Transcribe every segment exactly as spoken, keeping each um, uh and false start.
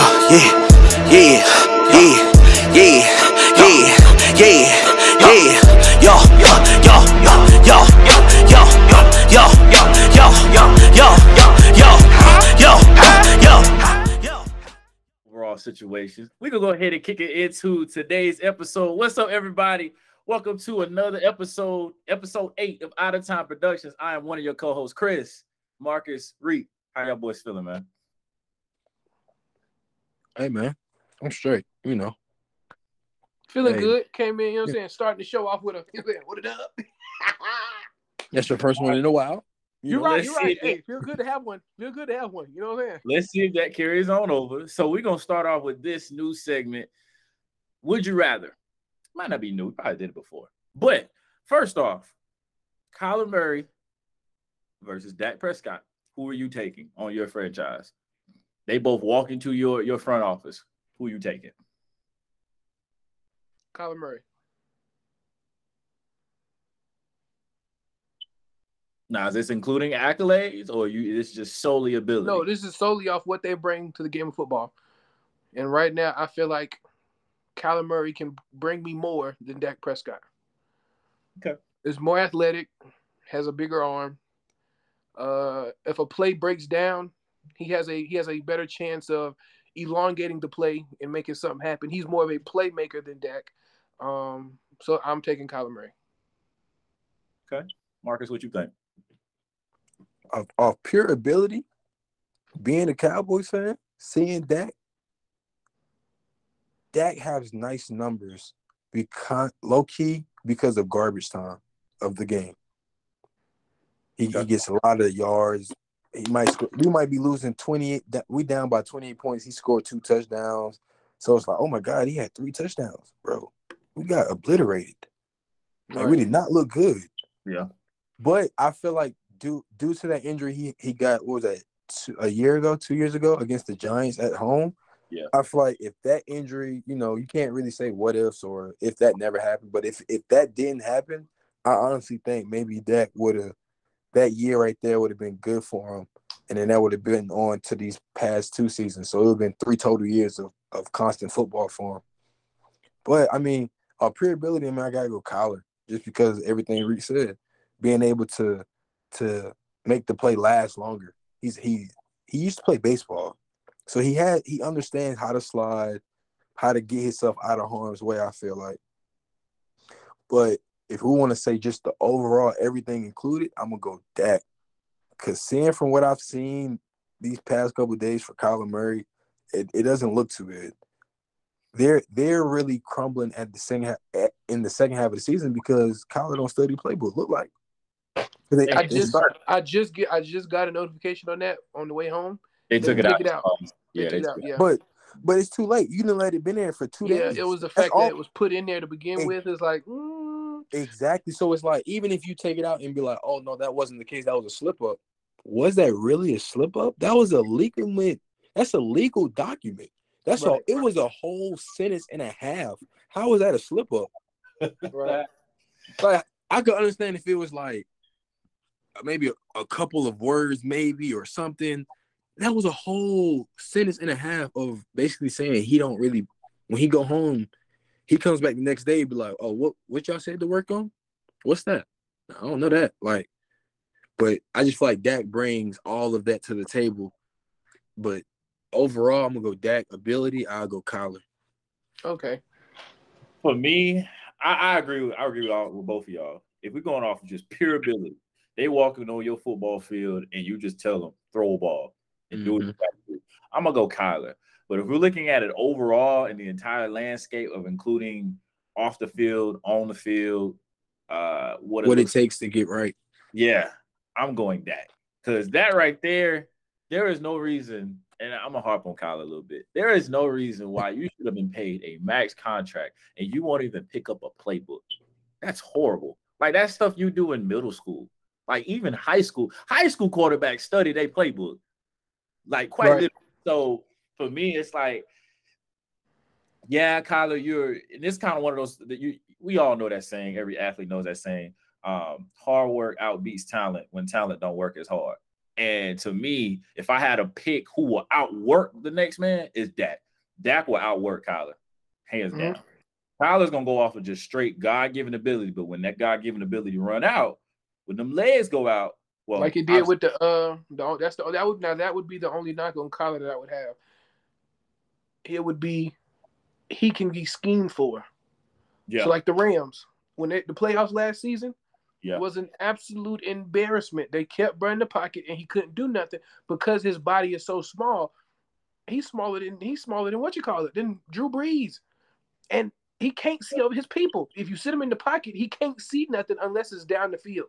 yeah, yeah, yeah, yeah, yeah, yeah, yeah, yo, yo, yo, yo, yo, yo, yo, yo, yo, yo, yo, yo, yo, yo, yo. Overall situations. We gonna go ahead and kick it into today's episode. What's up, everybody? Welcome to another episode, episode eight of Out of Time Productions. I am one of your co-hosts, Chris Marcus Reed. How y'all boys feeling, man? Hey, man, I'm straight, you know. Feeling hey. good. Came in, you know what I'm saying? Starting the show off with a, what it up? That's your first one in a while. You you're know, right, you're right. Hey, feel good to have one. Feel good to have one, you know what I'm saying? Let's see if that carries on over. So we're going to start off with this new segment. Would you rather? Might not be new. We probably did it before. But first off, Kyler Murray versus Dak Prescott. Who are you taking on your franchise? They both walk into your, your front office. Who you taking? Kyler Murray. Now, is this including accolades, or you? It's just solely ability? No, this is solely off what they bring to the game of football. And right now, I feel like Kyler Murray can bring me more than Dak Prescott. Okay. Is more athletic, has a bigger arm. Uh, if a play breaks down, He has a he has a better chance of elongating the play and making something happen. He's more of a playmaker than Dak. Um, so I'm taking Kyler Murray. Okay. Marcus, what you think? Of, of pure ability, being a Cowboys fan, seeing Dak, Dak has nice numbers because, low-key because of garbage time of the game. He, he gets a lot of yards. He might score. We might be losing twenty-eight. We down by twenty-eight points. He scored two touchdowns. So it's like, oh, my God, he had three touchdowns, bro. We got obliterated. Like, right. We did not look good. Yeah. But I feel like due, due to that injury he, he got, what was that, two, a year ago, two years ago against the Giants at home, yeah. I feel like if that injury, you know, you can't really say what ifs or if that never happened. But if, if that didn't happen, I honestly think maybe that would have that year right there would have been good for him, and then that would have been on to these past two seasons. So it would have been three total years of, of constant football for him. But, I mean, our pure ability, I mean, I got to go Kyler just because everything Reed said, being able to to make the play last longer. He's He he used to play baseball, so he had he understands how to slide, how to get himself out of harm's way, I feel like. But if we want to say just the overall, everything included, I'm going to go Dak. Because seeing from what I've seen these past couple of days for Kyler Murray, it, it doesn't look too good. They're they're really crumbling at the second, at, in the second half of the season because Kyler don't study playbook, look like. They, I, just, I, just get, I just got a notification on that on the way home. They, they took it out. It out. Um, yeah, they they took it out. Yeah. But, but it's too late. You didn't let it been there for two yeah, days. Yeah, it was the fact That's that all. It was put in there to begin it, with. It's like, mm. Exactly. So it's like, even if you take it out and be like, oh, no, that wasn't the case. That was a slip-up. Was that really a slip-up? That was a legal – that's a legal document. That's right. all. It was a whole sentence and a half. How was that a slip-up? Right. Like, I could understand if it was like maybe a, a couple of words maybe or something. That was a whole sentence and a half of basically saying he don't really – when he go home – he comes back the next day and be like, oh, what, what y'all said to work on? What's that? I don't know that. Like, but I just feel like Dak brings all of that to the table. But overall, I'm going to go Dak. Ability, I'll go Kyler. Okay. For me, I, I agree with I agree with, all, with both of y'all. If we're going off of just pure ability, they walking on your football field and you just tell them, throw a ball and mm-hmm. do what you do. I'm going to go Kyler. But if we're looking at it overall in the entire landscape of including off the field, on the field, uh, what, what it, it takes to get right. Yeah, I'm going that. Because that right there, there is no reason, and I'm going to harp on Kyler a little bit. There is no reason why you should have been paid a max contract and you won't even pick up a playbook. That's horrible. Like, that's stuff you do in middle school. Like, even high school. High school quarterbacks study their playbook. Like, quite right. So... For me, it's like, yeah, Kyler, you're – and it's kind of one of those – that you we all know that saying. Every athlete knows that saying. Um, hard work outbeats talent when talent don't work as hard. And to me, if I had a pick who will outwork the next man, it's Dak. Dak will outwork Kyler, hands mm-hmm. down. Kyler's going to go off of just straight God-given ability, but when that God-given ability run out, when them legs go out, well, like it did with the uh, the, that's the that would now that would be the only knock on Kyler that I would have. It would be he can be schemed for. Yeah, so like the Rams when they, the playoffs last season, yeah, was an absolute embarrassment. They kept burning the pocket and he couldn't do nothing because his body is so small. He's smaller than he's smaller than what you call it than Drew Brees, and he can't see over his people. If you sit him in the pocket, he can't see nothing unless it's down the field.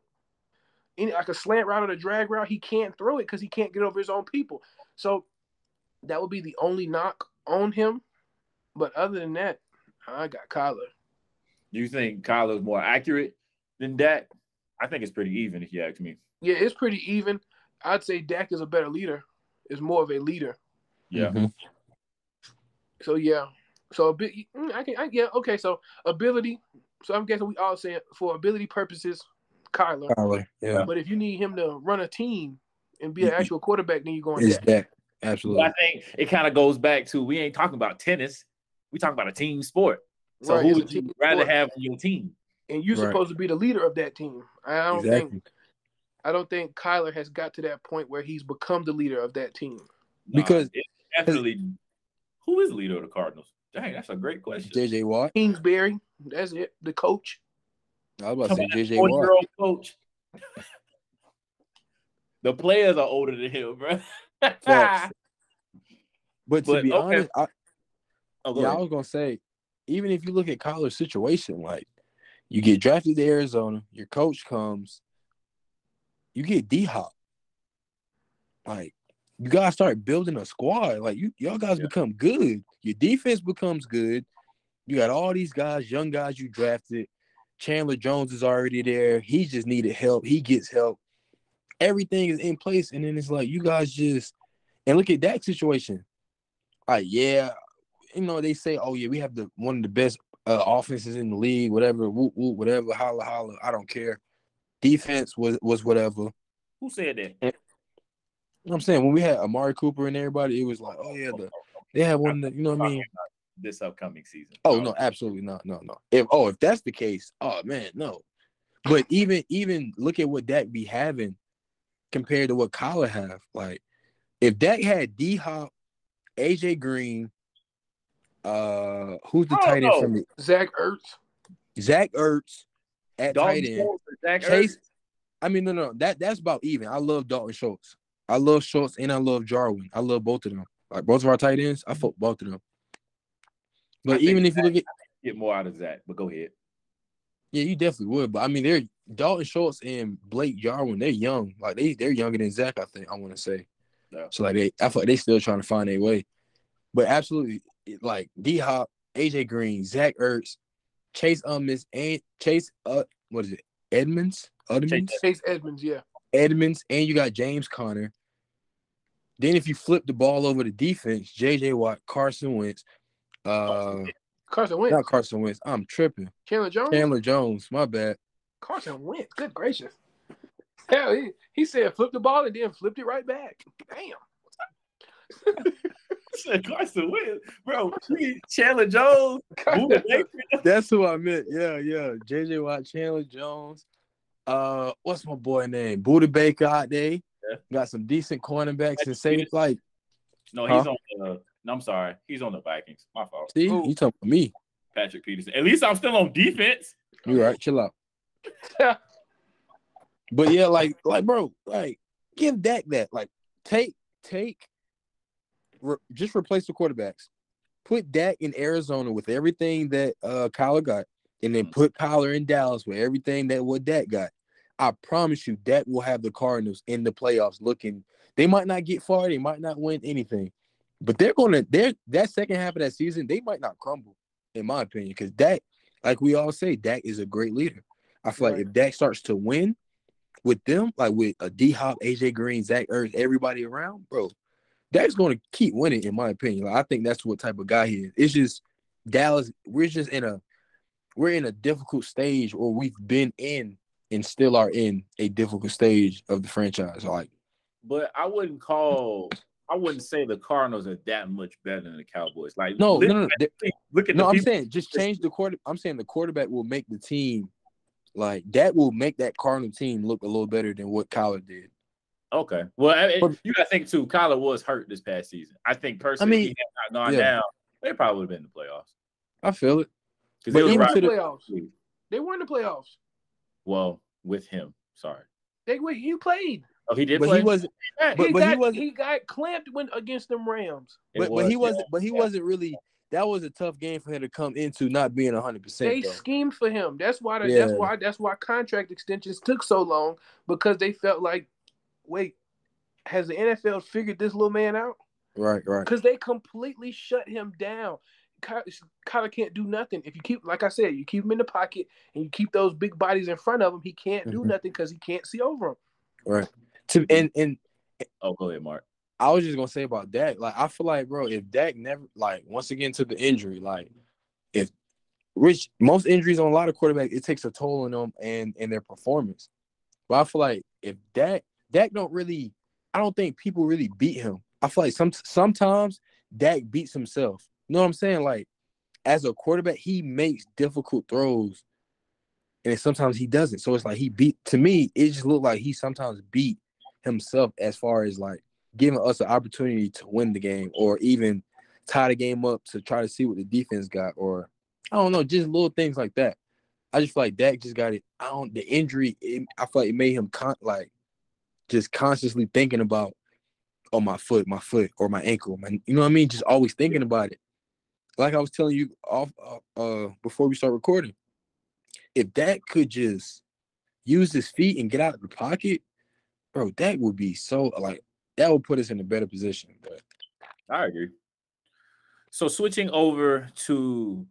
Any, like a slant route or a drag route, he can't throw it because he can't get over his own people. So that would be the only knock on him. But other than that, I got Kyler. Do you think Kyler's more accurate than Dak? I think it's pretty even, if you ask me. Yeah, it's pretty even. I'd say Dak is a better leader. Is more of a leader. Yeah. Mm-hmm. So yeah. So a bit. I can. I, yeah. Okay. So ability. So I'm guessing we all say for ability purposes, Kyler. Kyler, yeah. But if you need him to run a team and be an actual quarterback, then you're going it's Dak. Dak. Absolutely. Well, I think it kind of goes back to we ain't talking about tennis. We talking about a team sport. So right, who would you rather sport. Have on your team? And you're right. supposed to be the leader of that team. I don't exactly. think. I don't think Kyler has got to that point where he's become the leader of that team. No, because definitely, who is the leader of the Cardinals? Dang, that's a great question. J J. Watt, Kingsbury. That's it. The coach. I was about to say J J. Watt. Coach. The players are older than him, bro. but, but to be okay. honest, I, oh, yeah, I was gonna say, even if you look at Kyler's situation, like you get drafted to Arizona, your coach comes, you get D-Hop. Like you gotta start building a squad. Like you, y'all guys yeah. become good. Your defense becomes good. You got all these guys, young guys you drafted. Chandler Jones is already there. He just needed help. He gets help. Everything is in place, and then it's like you guys just and look at that situation. Like, yeah, you know they say, oh yeah, we have the one of the best uh, offenses in the league, whatever, whoop whoop, whatever, holla holla. I don't care. Defense was was whatever. Who said that? And, you know what I'm saying when we had Amari Cooper and everybody, it was like, oh yeah, the, they had one. That, you know what I mean. This upcoming season. Oh no, absolutely not. No, no. If oh, if that's the case, oh man, no. But even even look at what Dak be having compared to what Kyler have. Like, if Dak had D Hop, A J Green, uh, who's the tight end from the Zach Ertz? Zach Ertz at Dalton tight end. Zach Chase. Ertz. I mean, no, no, that that's about even. I love Dalton Schultz. I love Schultz and I love Jarwin. I love both of them. Like both of our tight ends, I fuck both of them. But I even if that, you look at get more out of that, but go ahead. Yeah, you definitely would. But I mean, they're Dalton Schultz and Blake Jarwin. They're young, like they they're younger than Zach. I think I want to say. No. So like they, I feel like they still trying to find their way. But absolutely, like D Hop, A J Green, Zach Ertz, Chase Edmonds, and Chase uh, what is it? Edmonds, Edmonds, Chase Edmonds, yeah, Edmonds, and you got James Conner. Then if you flip the ball over to defense, J J. Watt, Carson Wentz. Uh, Carson Wentz. Not Carson Wentz. I'm tripping. Chandler Jones. Chandler Jones. My bad. Carson Wentz. Good gracious. Hell, he, he said flip the ball and then flipped it right back. Damn. Said Carson Wentz, bro. Chandler Jones. That's who I meant. Yeah, yeah. J J. Watt, Chandler Jones. Uh, what's my boy name? Budda Baker out there. Yeah. Got some decent cornerbacks and safe like. No, he's huh? on. Uh, No, I'm sorry. He's on the Vikings. My fault. See, you talking about me. Patrick Peterson. At least I'm still on defense. You're right. Chill out. But, yeah, like, like, bro, like, give Dak that. Like, take, take, re- just replace the quarterbacks. Put Dak in Arizona with everything that uh, Kyler got, and then put Kyler in Dallas with everything that what Dak got. I promise you, Dak will have the Cardinals in the playoffs looking. They might not get far. They might not win anything. But they're gonna they're that second half of that season, they might not crumble, in my opinion. Because Dak, like we all say, Dak is a great leader. I feel right. like if Dak starts to win with them, like with a D Hop, A J Green, Zach Ertz, everybody around, bro, Dak's gonna keep winning, in my opinion. Like, I think that's what type of guy he is. It's just Dallas, we're just in a we're in a difficult stage, or we've been in and still are in a difficult stage of the franchise. Like but I wouldn't call. I wouldn't say the Cardinals are that much better than the Cowboys. Like no, look, no, no. They, look at no. The I'm people. saying just change the quarter. I'm saying the quarterback will make the team. Like that will make that Cardinal team look a little better than what Kyler did. Okay, well, I, but, you got to think too. Kyler was hurt this past season. I think personally, I mean, if he had not gone yeah. down, they probably would have been in the playoffs. I feel it. Because they, the, the they were in the playoffs. Well, with him, sorry. They were. You played. Oh, he did but play. He wasn't. Yeah, but, he, but got, he, wasn't, he got clamped when against them Rams. But, was, but he yeah. wasn't. But he yeah. wasn't really. That was a tough game for him to come into, not being a hundred percent. They though. schemed for him. That's why. The, yeah. That's why. That's why contract extensions took so long, because they felt like, wait, has the N F L figured this little man out? Right. Right. Because they completely shut him down. Kyler can't do nothing. If you keep, like I said, you keep him in the pocket and you keep those big bodies in front of him, he can't do mm-hmm. nothing because he can't see over him. Right. To and and oh, go ahead, Mark. I was just gonna say about Dak. Like, I feel like, bro, if Dak never, like, once again to the injury, like, if Rich, most injuries on a lot of quarterbacks, it takes a toll on them and and their performance. But I feel like if Dak, Dak don't really, I don't think people really beat him. I feel like some sometimes Dak beats himself. You know what I'm saying? Like, as a quarterback, he makes difficult throws, and sometimes he doesn't. So it's like he beat – to me, it just looked like he sometimes beat himself as far as, like, giving us an opportunity to win the game or even tie the game up to try to see what the defense got, or I don't know, just little things like that. I just feel like Dak just got it – I don't – the injury, it, I feel like it made him, con- like, just consciously thinking about, oh, my foot, my foot, or my ankle. My, you know what I mean? Just always thinking about it. Like I was telling you off uh, uh, before we start recording, if Dak could just use his feet and get out of the pocket, bro, Dak would be so like that would put us in a better position. But I agree. So switching over to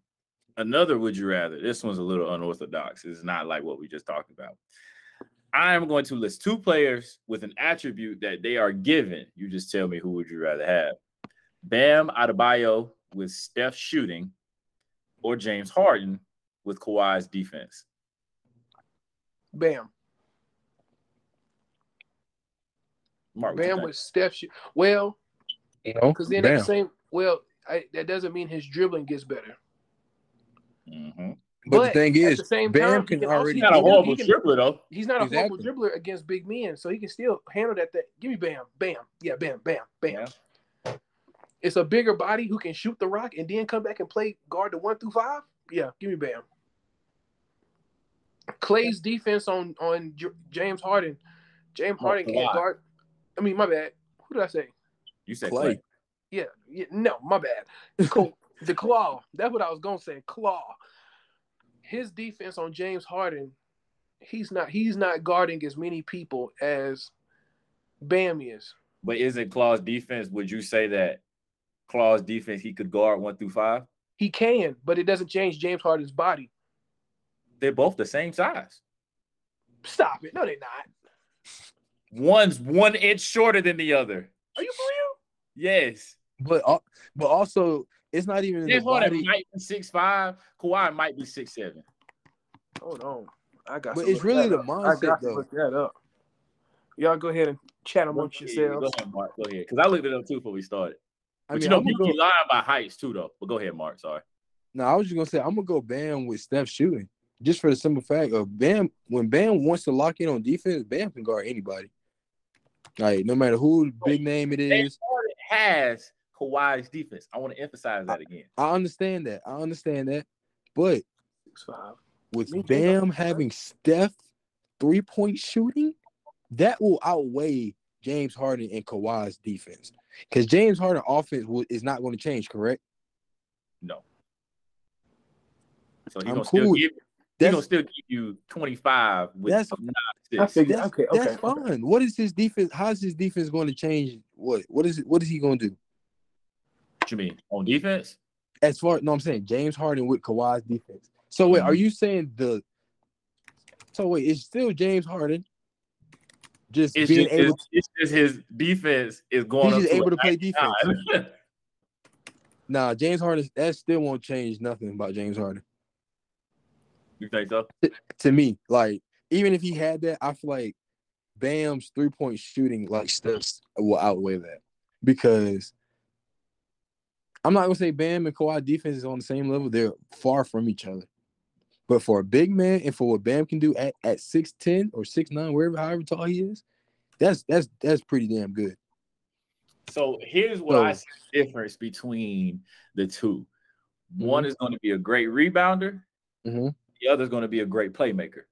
another would you rather. This one's a little unorthodox. It's not like what we just talked about. I am going to list two players with an attribute that they are given. You just tell me who would you rather have. Bam Adebayo with Steph shooting, or James Harden with Kawhi's defense? Bam. Mark, Bam with Steph shoot. Well, you know, because then the same. Well, I, that doesn't mean his dribbling gets better. Mm-hmm. But, but the thing is, the same Bam time, can, can already. He's not a horrible can, dribbler, though. He's not a exactly. horrible dribbler against big men, so he can still handle that thing. Give me Bam, Bam, yeah, Bam, Bam, Bam. Yeah. It's a bigger body who can shoot the rock and then come back and play guard to one through five. Yeah, give me Bam. Clay's defense on on J- James Harden. James Harden oh, can't guard. I mean, my bad. Who did I say? You said Clay. Clay. Yeah, yeah. No, my bad. Cool. The Claw. That's what I was gonna say. Claw. His defense on James Harden. He's not. He's not guarding as many people as Bam is. But isn't Claw's defense? Would you say that? Claw's defense, he could guard one through five? He can, but it doesn't change James Harden's body. They're both the same size. Stop it. No, they're not. One's one inch shorter than the other. Are you for real? Yes. But uh, but also, it's not even James Harden body. might be six five. Kawhi might be six seven. Hold on. I got But it's really the up. mindset, I got though. Look that up. Y'all go ahead and chat amongst okay, yourselves. Go ahead, Mark. Go ahead. Because I looked it up, too, before we started. But I mean, you know, people lie about heights too, though. But go ahead, Mark. Sorry. No, I was just gonna say I'm gonna go Bam with Steph shooting, just for the simple fact of Bam. When Bam wants to lock in on defense, Bam can guard anybody. Like no matter who big name it is, Bam has Kawhi's defense. I want to emphasize that again. I, I understand that. I understand that. But with Bam having Steph three point shooting, that will outweigh James Harden and Kawhi's defense. Because James Harden's offense will, is not going to change, correct? No. So he's going to cool. still, still give you twenty-five with that's, nine, six. That's, okay, okay, that's okay. fine. What is his defense? How is his defense going to change? What? What is, what is he going to do? What you mean? On defense? As far, no, I'm saying James Harden with Kawhi's defense. So, wait, mm-hmm. are you saying the – so, wait, it's still James Harden. Just it's being just, able to, it's just his defense is going he's up. He's able to play defense. Nah, James Harden, that still won't change nothing about James Harden. You think so? To, to me, like, even if he had that, I feel like Bam's three-point shooting, like Steph's, will outweigh that. Because I'm not going to say Bam and Kawhi defense is on the same level. They're far from each other. But for a big man and for what Bam can do at, at six ten or six nine, wherever, however tall he is, that's that's that's pretty damn good. So here's what so, I see the difference between the two. Mm-hmm. One is going to be a great rebounder. Mm-hmm. The other is going to be a great playmaker.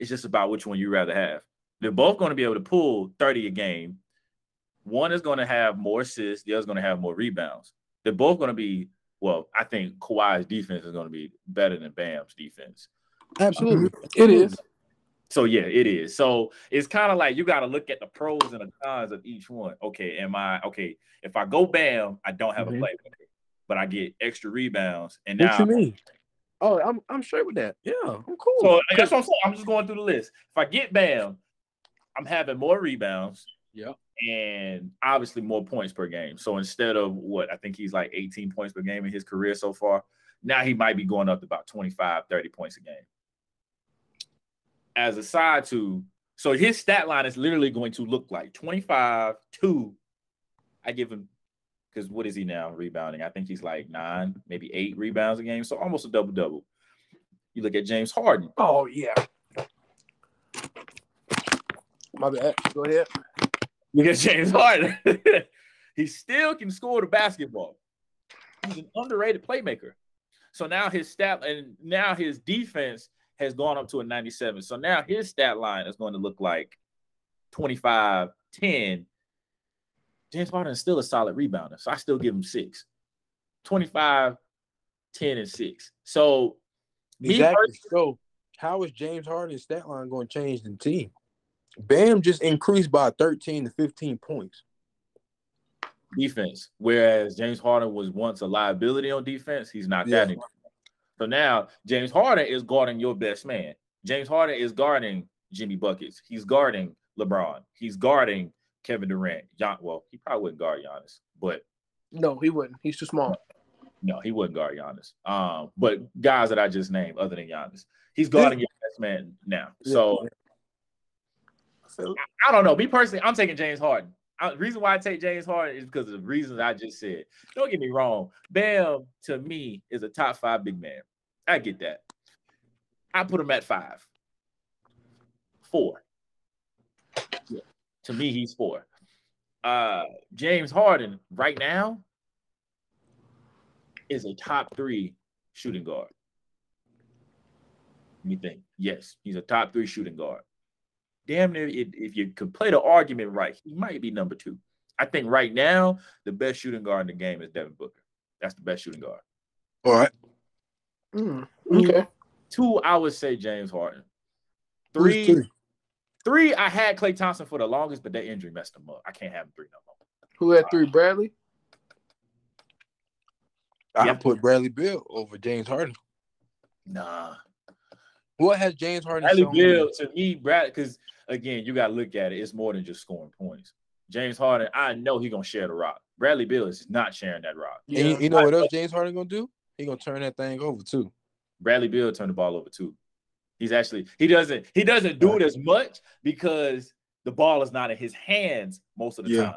It's just about which one you rather have. They're both going to be able to pull thirty a game. One is going to have more assists. The other is going to have more rebounds. They're both going to be, well, I think Kawhi's defense is going to be better than Bam's defense. Absolutely. It is. So, yeah, it is. So, it's kind of like you got to look at the pros and the cons of each one. Okay, am I – okay, if I go Bam, I don't have mm-hmm. a playmaker, but I get extra rebounds. And now what you mean? Oh, I'm I'm straight with that. Yeah, I'm cool. So, that's what I'm saying. I'm just going through the list. If I get Bam, I'm having more rebounds. Yeah. And obviously more points per game. So instead of what, I think he's like eighteen points per game in his career so far, now he might be going up to about twenty-five, thirty points a game. As a side to, so his stat line is literally going to look like twenty-five, two. I give him, because what is he now rebounding? I think he's like nine, maybe eight rebounds a game. So almost a double-double. You look at James Harden. Oh, yeah. My bad. Go ahead. Look at James Harden. He still can score the basketball. He's an underrated playmaker. So now his stat and now his defense has gone up to a ninety-seven. So now his stat line is going to look like twenty-five, ten. James Harden is still a solid rebounder. So I still give him six. twenty-five, ten, and six. So exactly. So how is James Harden's stat line going to change the team? Bam just increased by thirteen to fifteen points. Defense, whereas James Harden was once a liability on defense, he's not yeah. that anymore. So now James Harden is guarding your best man. James Harden is guarding Jimmy Buckets. He's guarding LeBron. He's guarding Kevin Durant. Gian- well, he probably wouldn't guard Giannis, but no, he wouldn't. He's too small. No, he wouldn't guard Giannis. Um, but guys that I just named, other than Giannis, he's guarding your best man now. So. Yeah. I don't know. Me personally, I'm taking James Harden. I, the reason why I take James Harden is because of the reasons I just said. Don't get me wrong. Bam, to me, is a top five big man. I get that. I put him at five. Four. Yeah. To me, he's four. Uh, James Harden, right now, is a top three shooting guard. Let me think. Yes, he's a top three shooting guard. Damn near, if you could play the argument right, he might be number two. I think right now, the best shooting guard in the game is Devin Booker. That's the best shooting guard. All right. Mm, okay. Two, I would say James Harden. Three, three. I had Klay Thompson for the longest, but that injury messed him up. I can't have him three no more. Who had three, Bradley? I yeah. put Bradley Beal over James Harden. Nah. What has James Harden Bradley shown? Beal, to me, Brad, because, again, you got to look at it. It's more than just scoring points. James Harden, I know he's going to share the rock. Bradley Beal is not sharing that rock. You know, you know what else James Harden going to do? He's going to turn that thing over, too. Bradley Beal turned the ball over, too. He's actually – he doesn't he doesn't do it as much because the ball is not in his hands most of the yeah, time.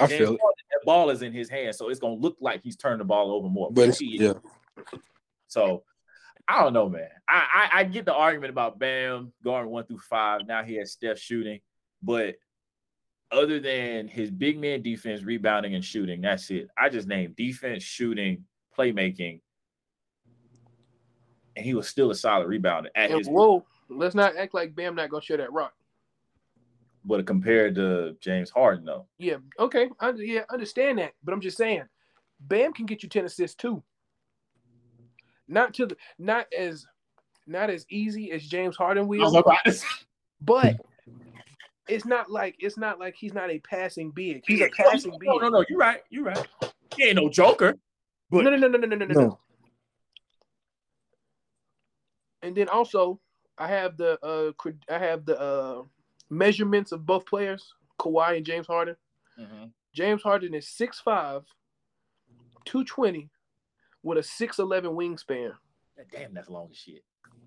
I James feel it. Harden, that ball is in his hands, so it's going to look like he's turning the ball over more. But it's, yeah. So – I don't know, man. I, I I get the argument about Bam guarding one through five. Now he has Steph shooting. But other than his big man defense, rebounding, and shooting, that's it. I just named defense, shooting, playmaking, and he was still a solid rebounder. At and his whoa, point. Let's not act like Bam not going to share that rock. But compared to James Harden, though. Yeah, okay. I, yeah, understand that. But I'm just saying, Bam can get you ten assists, too. Not to the, not as not as easy as James Harden will, but it's not like it's not like he's not a passing big. He's a passing big. No, no, no. You're right. You're right. He ain't no joker. But no, no, no, no, no, no, no, no. And then also, I have the uh, I have the uh, measurements of both players, Kawhi and James Harden. Mm-hmm. James Harden is six five, two twenty. With a six eleven wingspan. Damn, that's long as shit.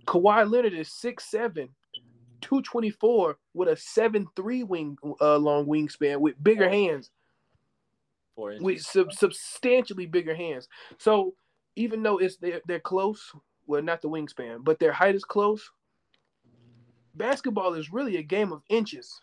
Kawhi Leonard is six seven, two two twenty-four with a seven three wing uh, long wingspan with bigger hands. Four inches. With sub- substantially bigger hands. So even though it's they're, they're close, well, not the wingspan, but their height is close, basketball is really a game of inches.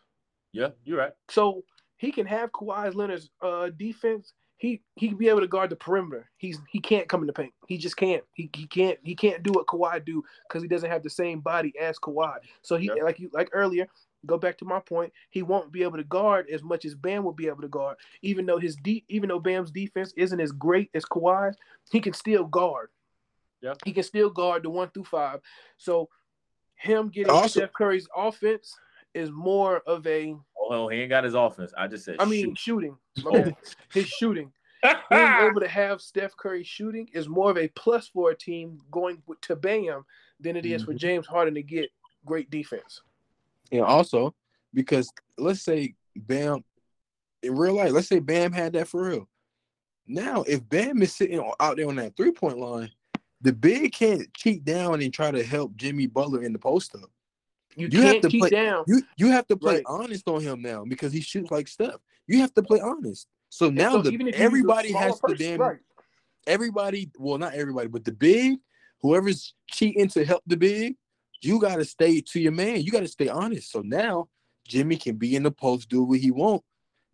Yeah, you're right. So he can have Kawhi Leonard's uh, defense. He he can be able to guard the perimeter. He's he can't come in the paint. He just can't. He he can't he can't do what Kawhi do because he doesn't have the same body as Kawhi. So he yeah. like you like earlier, go back to my point. He won't be able to guard as much as Bam will be able to guard. Even though his de- even though Bam's defense isn't as great as Kawhi's, he can still guard. Yeah, he can still guard the one through five. So him getting also- Steph Curry's offense is more of a. Well, he ain't got his offense. I just said I mean, shoot. shooting. His shooting. Being able to have Steph Curry shooting is more of a plus for a team going to Bam than it is mm-hmm. for James Harden to get great defense. And also, because let's say Bam, in real life, let's say Bam had that for real. Now, if Bam is sitting out there on that three-point line, the big can't cheat down and try to help Jimmy Butler in the post-up. You, you can't have to play down. You, you have to play right. honest on him now because he shoots like Steph. You have to play honest. So now so the, everybody has person, to damn right. everybody, well, not everybody, but the big, whoever's cheating to help the big, you got to stay to your man. You got to stay honest. So now Jimmy can be in the post, do what he wants.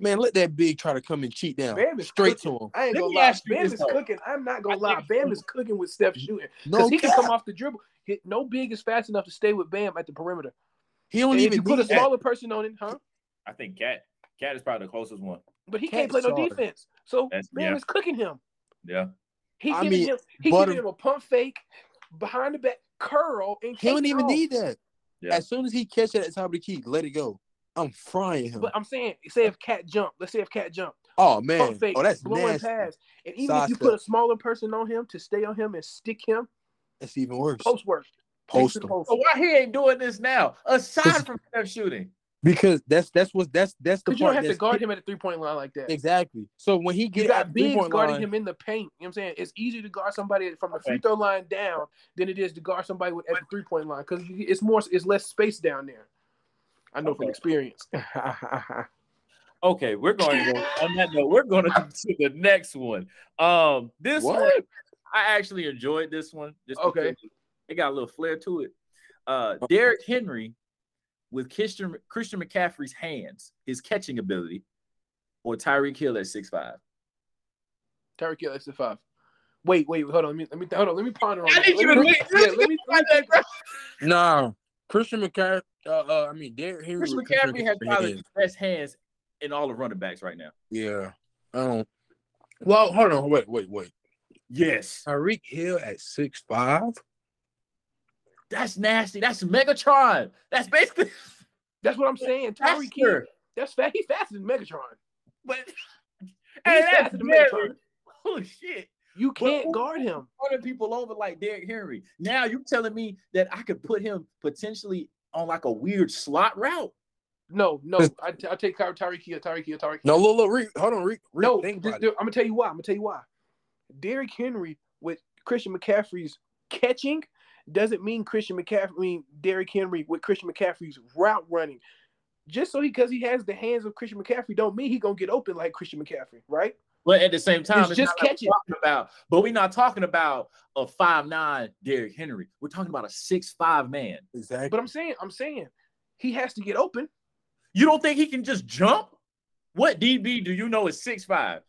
Man, let that big try to come and cheat down. Bam is straight cooking. to him. I ain't going to lie. Bam is cooking. I'm not going to lie. Bam is cooking with Steph shooting. Because no he can come off the dribble. Hit, no big is fast enough to stay with Bam at the perimeter. He don't and even put a smaller Cat. person on it, huh? I think Cat. Cat is probably the closest one. But he Cat can't play no harder. defense. So That's, Bam yeah. is cooking him. Yeah. He I giving mean, him he giving him a pump fake, behind the back, curl, and he don't even need that. Yeah. As soon as he catches it at the top of the key, let it go. I'm frying him. But I'm saying, say if Cat jumped. Let's say if Cat jumped. Oh, man. Fake, oh, that's blowing nasty. Pass. And even Side if you step. put a smaller person on him to stay on him and stick him. That's even worse. Post work. Post him. So why he ain't doing this now? Aside from Steph shooting. Because that's that's what that's that's the part. You don't have to guard him at a three-point line like that. Exactly. So when he gets out big guarding line, him in the paint, you know what I'm saying? It's easier to guard somebody from the free throw line down than it is to guard somebody with at the three-point line because it's more it's less space down there. I know okay. from experience. okay, we're going to go on that note. We're going to go to the next one. Um, this what? one, I actually enjoyed this one. Just okay, it got a little flair to it. Uh, Derrick Henry with Christian Christian McCaffrey's hands, his catching ability, or Tyreek Hill at six five. Tyreek Hill at six five. Wait, wait, hold on. Let me let me hold on. Let me ponder on. I that. need you to wait. Yeah, let me find that, bro. No, Christian McCaffrey. Uh, uh, I mean, Derrick Henry. Christian McCaffrey has probably the best hands in all the running backs right now. Yeah. Um. Well, hold on. Wait, wait, wait. Yes. Tyreek Hill at six five. That's nasty. That's Megatron. That's basically. That's what I'm saying. Tyreek Hill. That's fast. He's faster than Megatron. But. Hey, that's Megatron. Oh shit. You can't well, guard him. Running people over like Derrick Henry. Now you're telling me that I could put him potentially on like a weird slot route. No, no. I, t- I take Tyreek Hill, Tyreek Hill, Tyreek Hill. No, look, look, Reed. Hold on, Reed. No, th- th- I'm going to tell you why. I'm going to tell you why. Derrick Henry with Christian McCaffrey's catching doesn't mean Christian McCaffrey, mean Derrick Henry with Christian McCaffrey's route running. Just so he, because he has the hands of Christian McCaffrey don't mean he going to get open like Christian McCaffrey, right? But at the same time, it's, it's just not catching. Like about, but we're not talking about a five nine Derrick Henry. We're talking about a six five man. Exactly. But I'm saying, I'm saying, he has to get open. You don't think he can just jump? What D B do you know is six five?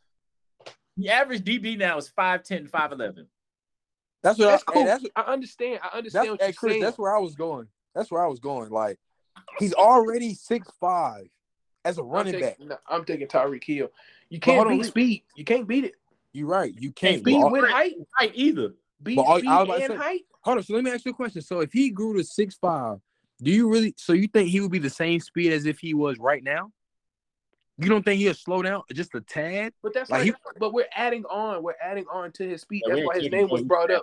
The average D B now is five ten, five eleven. That's what that's I, cool. Hey, that's what, I understand. I understand what you're hey, Chris, saying. That's where I was going. That's where I was going. Like, he's already six five. As a running I'm taking, back, no, I'm taking Tyreek Hill. You can't beat on, speed. You can't beat it. You're right. You can't beat with height, height either. Beat speed and say, height. Hold on. So let me ask you a question. So if he grew to six five, do you really? So you think he would be the same speed as if he was right now? You don't think he'll slow down just a tad? But that's like, like he, but we're adding on. We're adding on to his speed. That's why his name was brought up.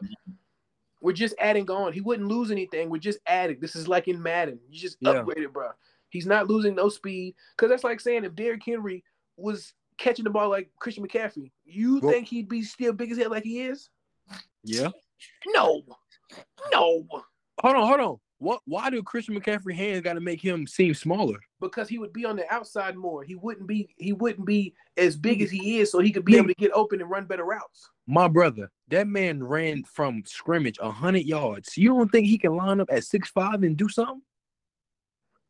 We're just adding on. He wouldn't lose anything. We're just adding. This is like in Madden. You just yeah. upgrade it, bro. He's not losing no speed. Because that's like saying if Derrick Henry was catching the ball like Christian McCaffrey, you well, think he'd be still big as hell like he is? Yeah. No. No. Hold on, hold on. What? Why do Christian McCaffrey hands got to make him seem smaller? Because he would be on the outside more. He wouldn't be. He wouldn't be as big as he is, so he could be able to get open and run better routes. My brother, that man ran from scrimmage a hundred yards. You don't think he can line up at six five and do something?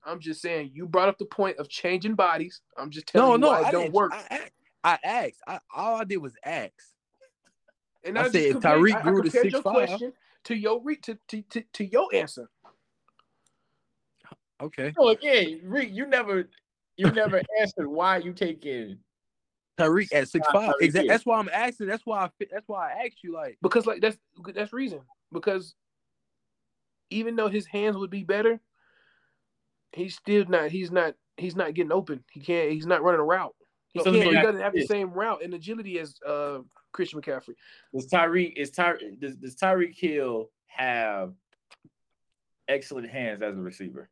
I'm just saying. You brought up the point of changing bodies. I'm just telling no, you no, why I it don't work. I, I asked. I, all I did was ask. And I, I said, compared, if Tyreek grew to six five, to your re- to, to, to, to your answer. Okay. So again, Reek, you never, you never answered why you taking Tyreek at six five. Exactly. That's why I'm asking. That's why I. That's why I asked you, like, because like that's that's reason. Because even though his hands would be better, he's still not. He's not. He's not getting open. He can't. He's not running a route. He, so can't, he doesn't have the same route and agility as uh, Christian McCaffrey. Does Tyreek is Ty does, does Tyreek Hill have excellent hands as a receiver?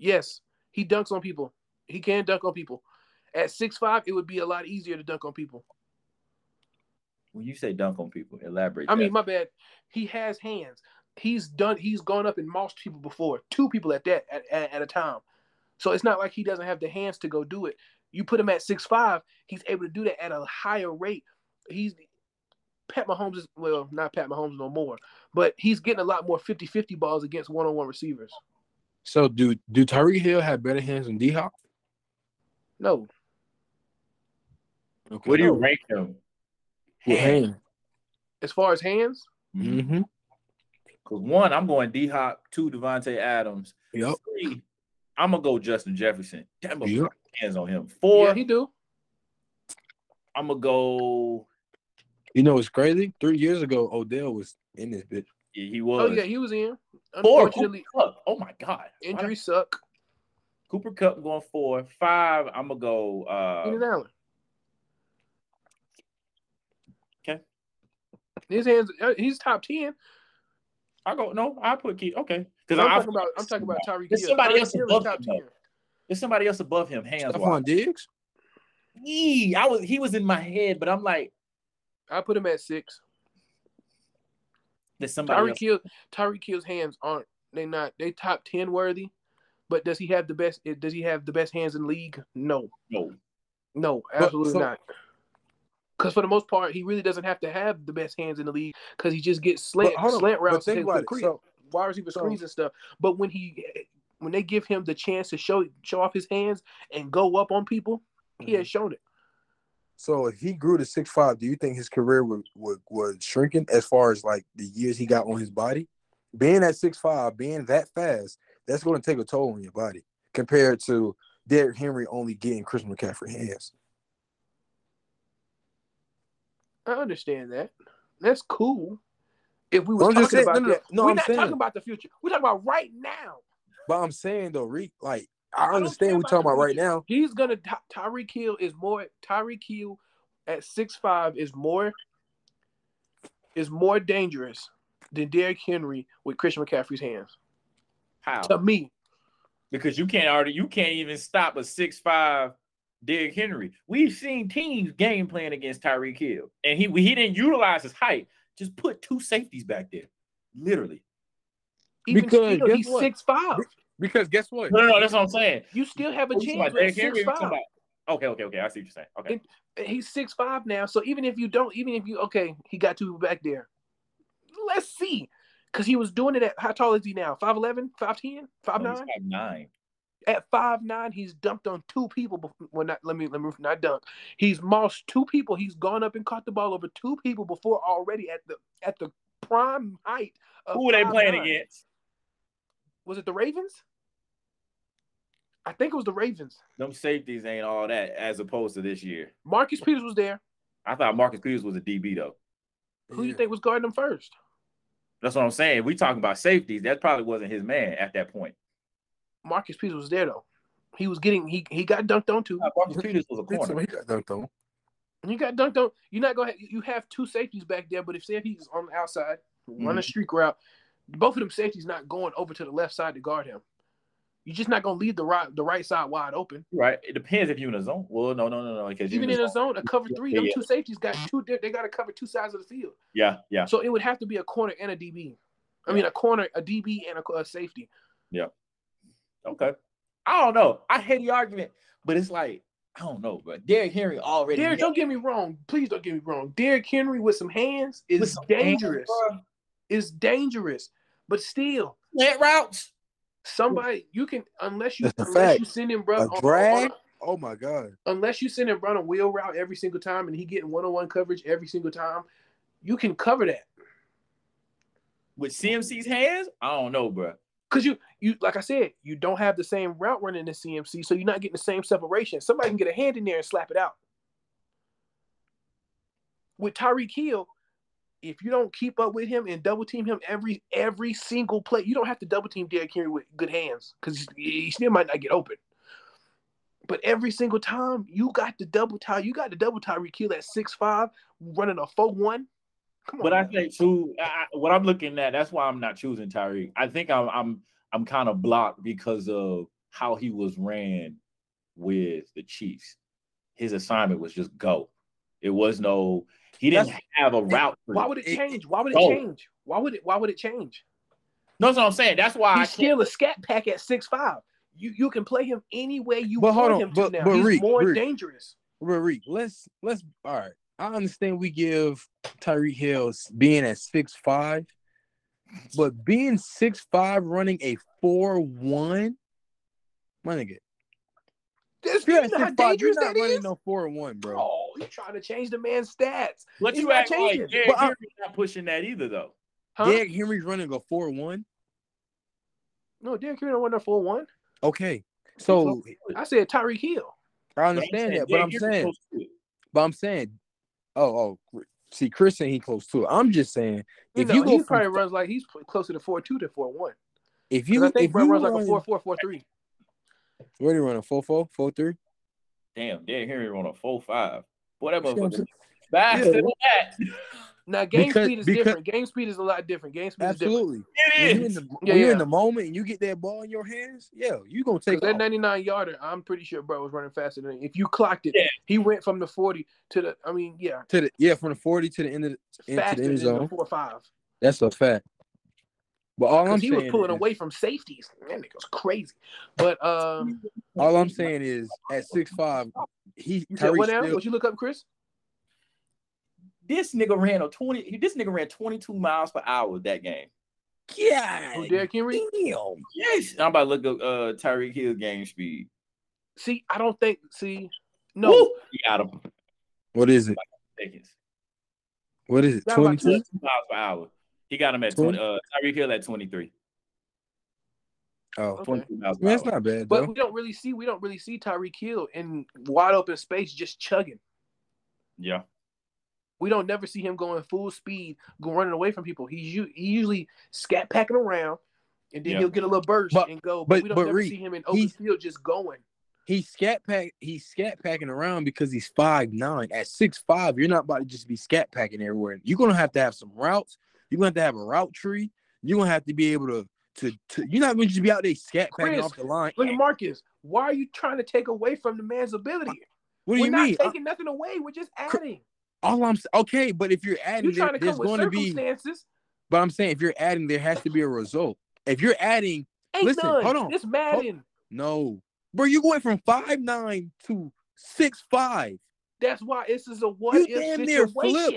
Yes, he dunks on people. He can dunk on people. At six five, it would be a lot easier to dunk on people. When you say dunk on people, elaborate. I that. mean, my bad. He has hands. He's done. He's gone up and mossed people before. Two people at that at, at, at a time. So it's not like he doesn't have the hands to go do it. You put him at six five, he's able to do that at a higher rate. He's Pat Mahomes is well, not Pat Mahomes no more, but he's getting a lot more fifty-fifty balls against one-on-one receivers. So, do do Tyreek Hill have better hands than D-Hop? No. Okay. What do you rank him? Hand. As far as hands? Mm-hmm. Because one, I'm going D-Hop. Two, Devontae Adams. Yep. Three, I'm going to go Justin Jefferson. Damn, yep. Hands on him. Four. Yeah, he do. I'm going to go. You know what's crazy? Three years ago, Odell was in this bitch. Yeah, he was. Oh, yeah, he was in. Unfortunately, four. Oh, my God. Injuries suck. Cooper Kupp going four. Five, I'm going to go. Uh... Keenan Allen. Okay. His hands, he's top ten. I go, no, I put Key. Okay. Because I'm, I'm talking about Tyreek Hill. Somebody else above him. There's somebody else above him, hands wise. Stephon Diggs? Yee, I was, he was in my head, but I'm like. I put him at six. Tyreek Hill, Tyreek Hill's hands aren't they not they top ten worthy, but does he have the best? Does he have the best hands in the league? No, no, no, absolutely but, so, not. Because for the most part, he really doesn't have to have the best hands in the league because he just gets slant but, slant routes to the crease, so, wide receiver so, screens and stuff. But when he when they give him the chance to show show off his hands and go up on people, mm-hmm. he has shown it. So if he grew to six five, do you think his career would, would, would shrinking as far as, like, the years he got on his body? Being at six five, being that fast, that's going to take a toll on your body compared to Derrick Henry only getting Christian McCaffrey hands. I understand that. That's cool. If we were talking saying, about no, no, that. No, we're I'm not saying. talking about the future. We're talking about right now. But I'm saying, though, Reek, like, I understand we're talking about right now. He's gonna Tyreek Hill is more Tyreek Hill at six five is more is more dangerous than Derrick Henry with Christian McCaffrey's hands. How? To me. Because you can't already you can't even stop a six five Derrick Henry. We've seen teams game plan against Tyreek Hill. And he he didn't utilize his height. Just put two safeties back there. Literally. Even because still, he's six five. Because guess what? No, no, no, that's what I'm saying. You still have a oh, chance. Like six five. Okay, okay, okay. I see what you're saying. Okay, and he's six five now. So even if you don't, even if you okay, he got two back there. Let's see, because he was doing it at how tall is he now? five eleven, five ten, five nine. Nine. At five nine, he's dumped on two people. Before, well, not let me let me not dunk. He's mossed two people. He's gone up and caught the ball over two people before already at the at the prime height. Of Who are they playing nine. against? Was it the Ravens? I think it was the Ravens. Them safeties ain't all that as opposed to this year. Marcus Peters was there. I thought Marcus Peters was a D B, though. Who do yeah. you think was guarding him first? That's what I'm saying. We talking about safeties. That probably wasn't his man at that point. Marcus Peters was there, though. He was getting – he he got dunked on, too. Marcus Peters was a corner. He got dunked on. You got dunked on. You're not going to – you have two safeties back there, but if say if he's on the outside, mm-hmm. run a streak route – both of them safeties not going over to the left side to guard him. You're just not going to leave the right the right side wide open. Right. It depends if you're in a zone. Well, no, no, no, no. Because even in a zone, a cover three, yeah, them yeah. two safeties got two. They got to cover two sides of the field. Yeah, yeah. So it would have to be a corner and a D B. I mean, a corner, a D B, and a, a safety. Yeah. Okay. I don't know. I hate the argument, but it's like, I don't know, bro. Derrick Henry already. Derrick, don't get me wrong. Please don't get me wrong. Derrick Henry with some hands is some dangerous. Hands, it's dangerous. But still. Plant routes. Somebody, you can, unless you, unless you send him, bro. A drag? Oh, my God. Unless you send him, bro, a wheel route every single time and he getting one-on-one coverage every single time, you can cover that. With C M C's hands? I don't know, bro. Because you, you, like I said, you don't have the same route running as C M C, so you're not getting the same separation. Somebody can get a hand in there and slap it out. With Tyreek Hill, if you don't keep up with him and double team him every every single play, you don't have to double team Derrick Henry with good hands because he still might not get open. But every single time you got to double tie, you got to double Tyreek Hill at six five, running a four one. Come on, but I think too, I, what I'm looking at, that's why I'm not choosing Tyreek. I think I'm I'm I'm kind of blocked because of how he was ran with the Chiefs. His assignment was just go. It was no, he didn't that's, have a route. Why would it change? Why would it go. change? Why would it? Why would it change? No, that's what I'm saying. That's why he's I still a scat pack at six five. You you can play him any way you but want hold on, him but, to now. But he's Reek, more Reek, dangerous. Reek, let's let's all right. I understand we give Tyreek Hill being at six five, but being six five running a four one, my nigga. This you not six, dangerous five, you're not that running is? No four one, bro. Oh, you're trying to change the man's stats. But you act like Derrick Henry's not pushing that either, though. Huh? Derrick Henry's running a four one? No, Derrick Henry don't run a four one. Okay. So I said Tyreek Hill. I understand that, but I'm saying But I'm saying, oh, oh, see, Chris ain't he close to it. I'm just saying, if no, you go, he probably runs like he's closer to four two to four one. If you, I think Brett runs run, like a four four four three. Where do you run a four four four three? Damn, Derrick Henry run a four five. Whatever. Faster than that. Now game because, speed is because, different. Game speed is a lot different. Game speed absolutely. Is different. It is. When, you're in, the, when yeah, yeah. you're in the moment and you get that ball in your hands, yeah, you're going to take that ninety-nine yarder. I'm pretty sure bro was running faster than if you clocked it. Yeah. He went from the forty to the I mean, yeah. To the yeah, from the forty to the end of the, faster to the end zone. Than the four five. That's a fact. But all I'm he saying he was pulling is, away from safeties. Man, that goes crazy. But um all I'm saying is at six five, he you said what now? Would you look up, Chris? This nigga ran a twenty. This nigga ran twenty-two miles per hour that game. Yeah, oh, Derrick Henry. Damn. Yes, I'm about to look up uh, Tyreek Hill game speed. See, I don't think. See, no. Woo! He got him. What is it? What is it? twenty-two miles per hour. He got him at twenty. Uh, Tyreek Hill at twenty-three. Oh, okay. miles Man, that's not bad. But though. we don't really see. We don't really see Tyreek Hill in wide open space just chugging. Yeah. We don't never see him going full speed, going running away from people. He's u- he usually scat packing around, and then yeah. he'll get a little burst but, and go. But, but we don't but never Reed, see him in open field just going. He's scat pack. He's scat packing around because he's five nine. At six five, you're not about to just be scat packing everywhere. You're gonna have to have some routes. You're gonna have to have a route tree. You're gonna have to be able to to. to you're not gonna just be out there scat packing Chris, off the line. Look at Marcus. Why are you trying to take away from the man's ability? What do We're you mean? We're not taking I, nothing away. We're just adding. All I'm okay, but if you're adding, you're there, there's going to be. But I'm saying if you're adding, there has to be a result. If you're adding, Ain't listen, none. hold on, it's Madden. Hold, no, bro, you going from five nine to six five. That's why this is a what you if damn near flip.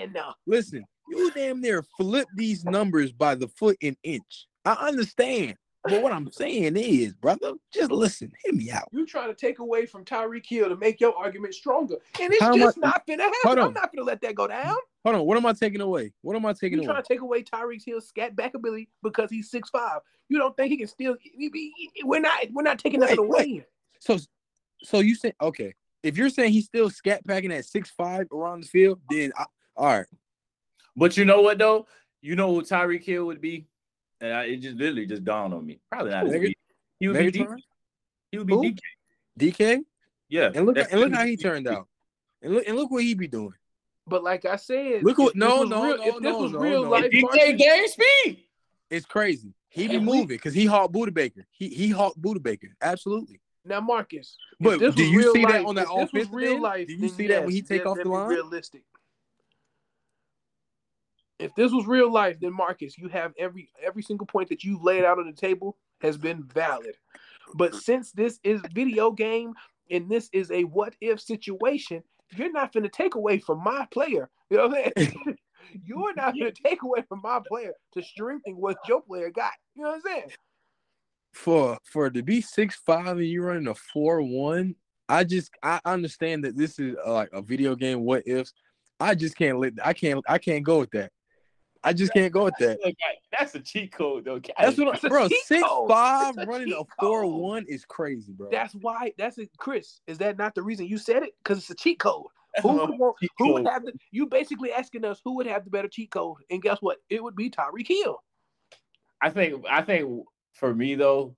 Listen, you damn near flip these numbers by the foot and inch. I understand, but what I'm saying is, brother, just listen, hit me out. You trying to take away from Tyreek Hill to make your argument stronger, and it's How just I, not gonna happen. I'm not gonna let that go down. Hold on, what am I taking away? What am I taking You're away? You trying to take away Tyreek Hill's scat back ability because he's six five. You don't think he can still? We're not. We're not taking nothing away. Wait. So, so you say okay? If you're saying he's still scat packing at six five around the field, then I, all right. But you know what though? You know who Tyreek Hill would be. And I, it just literally just dawned on me. Probably not. Ooh, he would be D K. He would be Ooh. D K. D K? Yeah. And look, and look how he turned out. And look, and look what he be doing. But like I said, look what no, no, real, no, if this no, was no, real no. life, D K game speed. It's crazy. He be moving because he hawked Budda Baker. He he hawked Budda Baker. Absolutely. Now, Marcus, but do you see life, that on that offense? Real life, do you see yes, that when he take off the line? Realistic. if this was real life, then Marcus, you have every every single point that you've laid out on the table has been valid. But since this is video game and this is a what if situation, you're not going to take away from my player. You know what I'm saying? You're not going to take away from my player to strengthen what your player got. You know what I'm saying? For for to be six five and you're running a four one, I just I understand that this is like a video game. What ifs? I just can't let I can't I can't go with that. I just can't go with that. That's a cheat code, though. That's what, bro. Six five running a four one is crazy, bro. That's why. That's it, Chris. Is that not the reason you said it? Because it's a cheat code. That's who would want, cheat who code. would have the? You basically asking us who would have the better cheat code, and guess what? It would be Tyreek Hill. I think. I think for me though,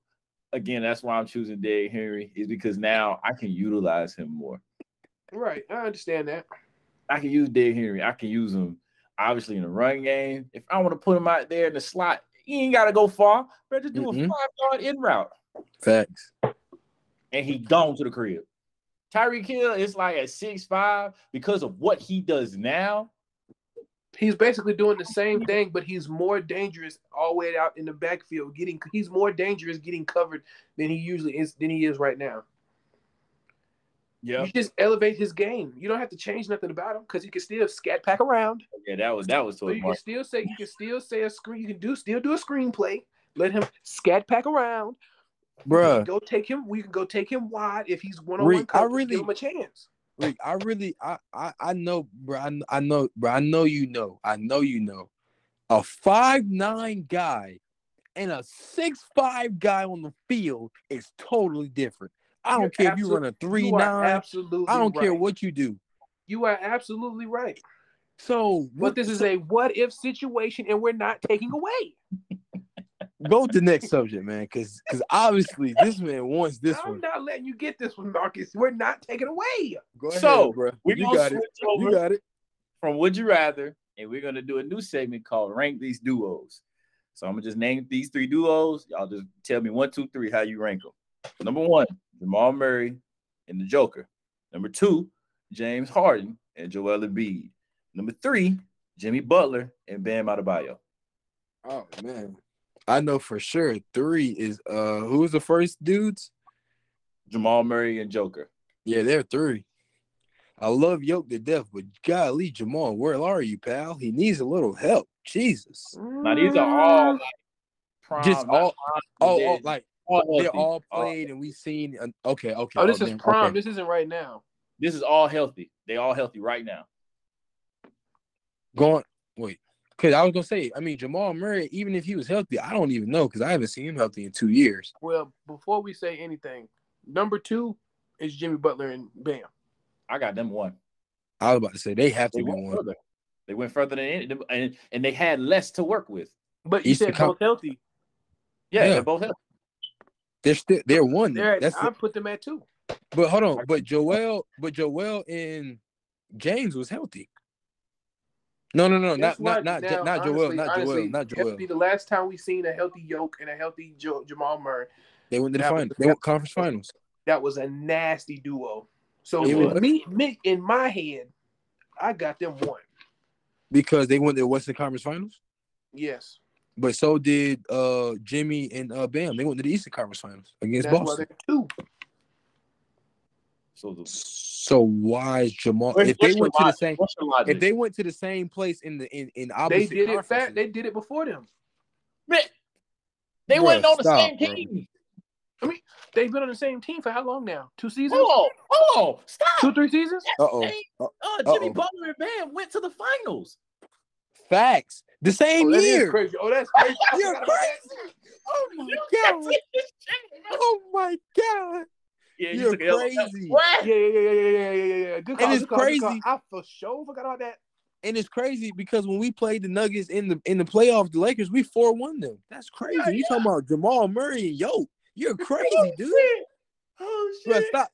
again, that's why I'm choosing Derrick Henry is because now I can utilize him more. Right, I understand that. I can use Derrick Henry. I can use him. Obviously, in the run game, if I want to put him out there in the slot, he ain't got to go far. Better do mm-hmm. a five-yard in route. Facts. And he gone to the crib. Tyreek Hill is like at six five because of what he does now. He's basically doing the same thing, but he's more dangerous all the way out in the backfield. Getting he's more dangerous getting covered than he usually is than he is right now. Yeah, you just elevate his game. You don't have to change nothing about him because you can still scat pack around. Yeah, that was that was so. You can still say you can still say a screen. You can do still do a screenplay. Let him scat pack around, bro. Go take him. We can go take him wide if he's one on one. I really give him a chance. Rick, I really, I, I, I know, bro. I, I know, bro. I know you know. I know you know. A five nine guy and a six five guy on the field is totally different. I don't You're care if you run a three nine. Absolutely, I don't right. care what you do. You are absolutely right. So, but this so, is a what if situation, and we're not taking away. Go to the next subject, man, because because obviously this man wants this I'm one. I'm not letting you get this one, Marcus. We're not taking away. Go ahead, so, bro. We're you gonna got switch it. Over you got it. From Would You Rather, and we're gonna do a new segment called Rank These Duos. So I'm gonna just name these three duos. Y'all just tell me one, two, three how you rank them. Number one, Jamal Murray and the Joker. Number two, James Harden and Joel Embiid. Number three, Jimmy Butler and Bam Adebayo. Oh, man. I know for sure three is – uh, who was the first dudes? Jamal Murray and Joker. Yeah, they're three. I love Yoke to death, but golly, Jamal, where are you, pal? He needs a little help. Jesus. Now, these are all like prime, Just all – all, all, like – All They're healthy. all played, all and we've seen. An, okay, okay. Oh, this oh, is man, prime. Okay. This isn't right now. This is all healthy. They all healthy right now. Going wait, because I was gonna say. I mean, Jamal Murray, even if he was healthy, I don't even know because I haven't seen him healthy in two years. Well, before we say anything, number two is Jimmy Butler and Bam. I got them one. I was about to say they have to they be one. Further. They went further than any, and and they had less to work with. But you East said both healthy. Yeah, yeah, they're both healthy. They're still they're one. They're, That's I the, put them at two. But hold on, but Joel, but Joel and James was healthy. No, no, no, not, not not now, not Joel, honestly, not Joel, honestly, not Joel. That'd be the last time we seen a healthy Yoke and a healthy jo- Jamal Murray. They went to the final. They went conference finals. That was a nasty duo. So for me, Nick, in my head, I got them one because they went to the Western Conference Finals. Yes. But so did uh, Jimmy and uh, Bam. They went to the Eastern Conference Finals against That's Boston. Two. So, the, so why is Jamal? If they went to the same, if they went to the same place in the in in opposite they did it fast. They did it before them. Man, they bro, wasn't on the stop, same team. Bro. I mean, they've been on the same team for how long now? Two seasons? Oh, oh, stop! Two, three seasons? Uh oh. Uh, Jimmy Butler and Bam went to the finals. Facts. The same oh, that year. Is crazy. Oh, that's crazy. You're crazy. Oh my god. Oh my god. Yeah, you You're crazy. Yeah, yeah, yeah, yeah, yeah, yeah. Good call, and it's good crazy. Call, I for sure forgot all that. And it's crazy because when we played the Nuggets in the in the playoffs, the Lakers, we four one them. That's crazy. Yeah, yeah. You talking about Jamal Murray and Yo? You're crazy, oh, dude. Shit. Oh shit. Bro, stop.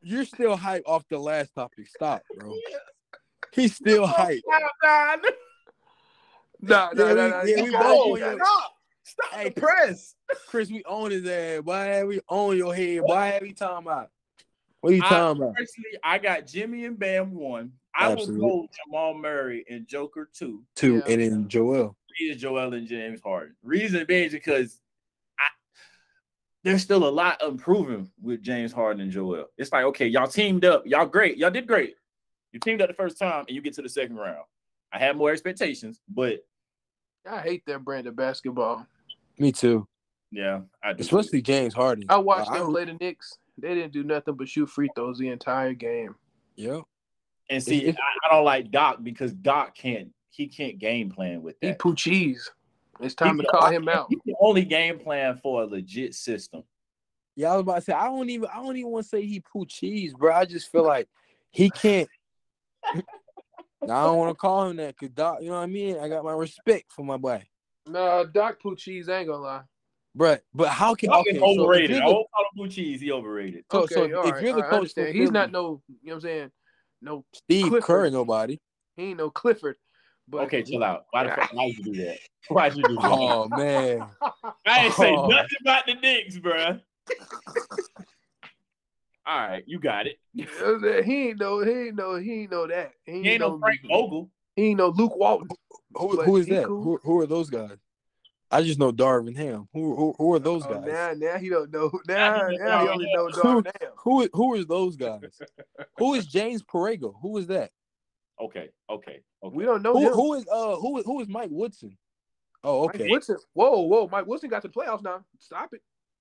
You're still hype off the last topic. Stop, bro. Yeah. He's still hype. No, no, no, no. Stop hey, the press. Chris, we own his ass. Why we own your head? Why are we talking about? What are you I, talking about? Personally, I got Jimmy and Bam one. I Absolutely. would go Jamal Murray and Joker too. Two, yeah. And then Joel. Reason Joel and James Harden. Reason being because I, there's still a lot unproven with James Harden and Joel. It's like, okay, y'all teamed up. Y'all great. Y'all did great. You teamed up the first time and you get to the second round. I had more expectations, but I hate that brand of basketball. Me too. Yeah, I do. Especially James Harden. I watched wow. them play the Knicks. They didn't do nothing but shoot free throws the entire game. Yeah. And see, I, I don't like Doc because Doc can't he can't game plan with that. He poo cheese. It's time he to call him out. He can only game plan for a legit system. Yeah, I was about to say I don't even I don't even want to say he poo cheese, bro. I just feel like he can't. I don't want to call him that because Doc, you know what I mean? I got my respect for my boy. No, Doc poo cheese, I ain't gonna lie. Bruh, but how can Doc okay, is overrated? So I won't call him blue cheese. He overrated. So, okay, so if right, you're the right, coach, he's Philly, not no. You know what I'm saying? No, Steve Clifford. Curry, nobody. He ain't no Clifford. But okay, chill out. Why the fuck? Why'd you do that? Why'd you do that? Oh man, I ain't oh. say nothing about the Knicks, bruh. All right, you got it. You know he ain't know. He ain't know. He ain't know that. He ain't, he ain't no Frank Vogel. He ain't no Luke Walton. Who, who is that? Cool. Who, who are those guys? I just know Darvin Ham. Who who, who are those guys? Oh, now, now he don't know. Now, now he only knows Darvin Ham. Who who is those guys? Who is James Parrego? Who is that? Okay, okay, okay. We don't know who, who is uh who who is Mike Woodson? Oh, okay. Mike Woodson. Whoa, whoa. Mike Woodson got to the playoffs now. Stop it.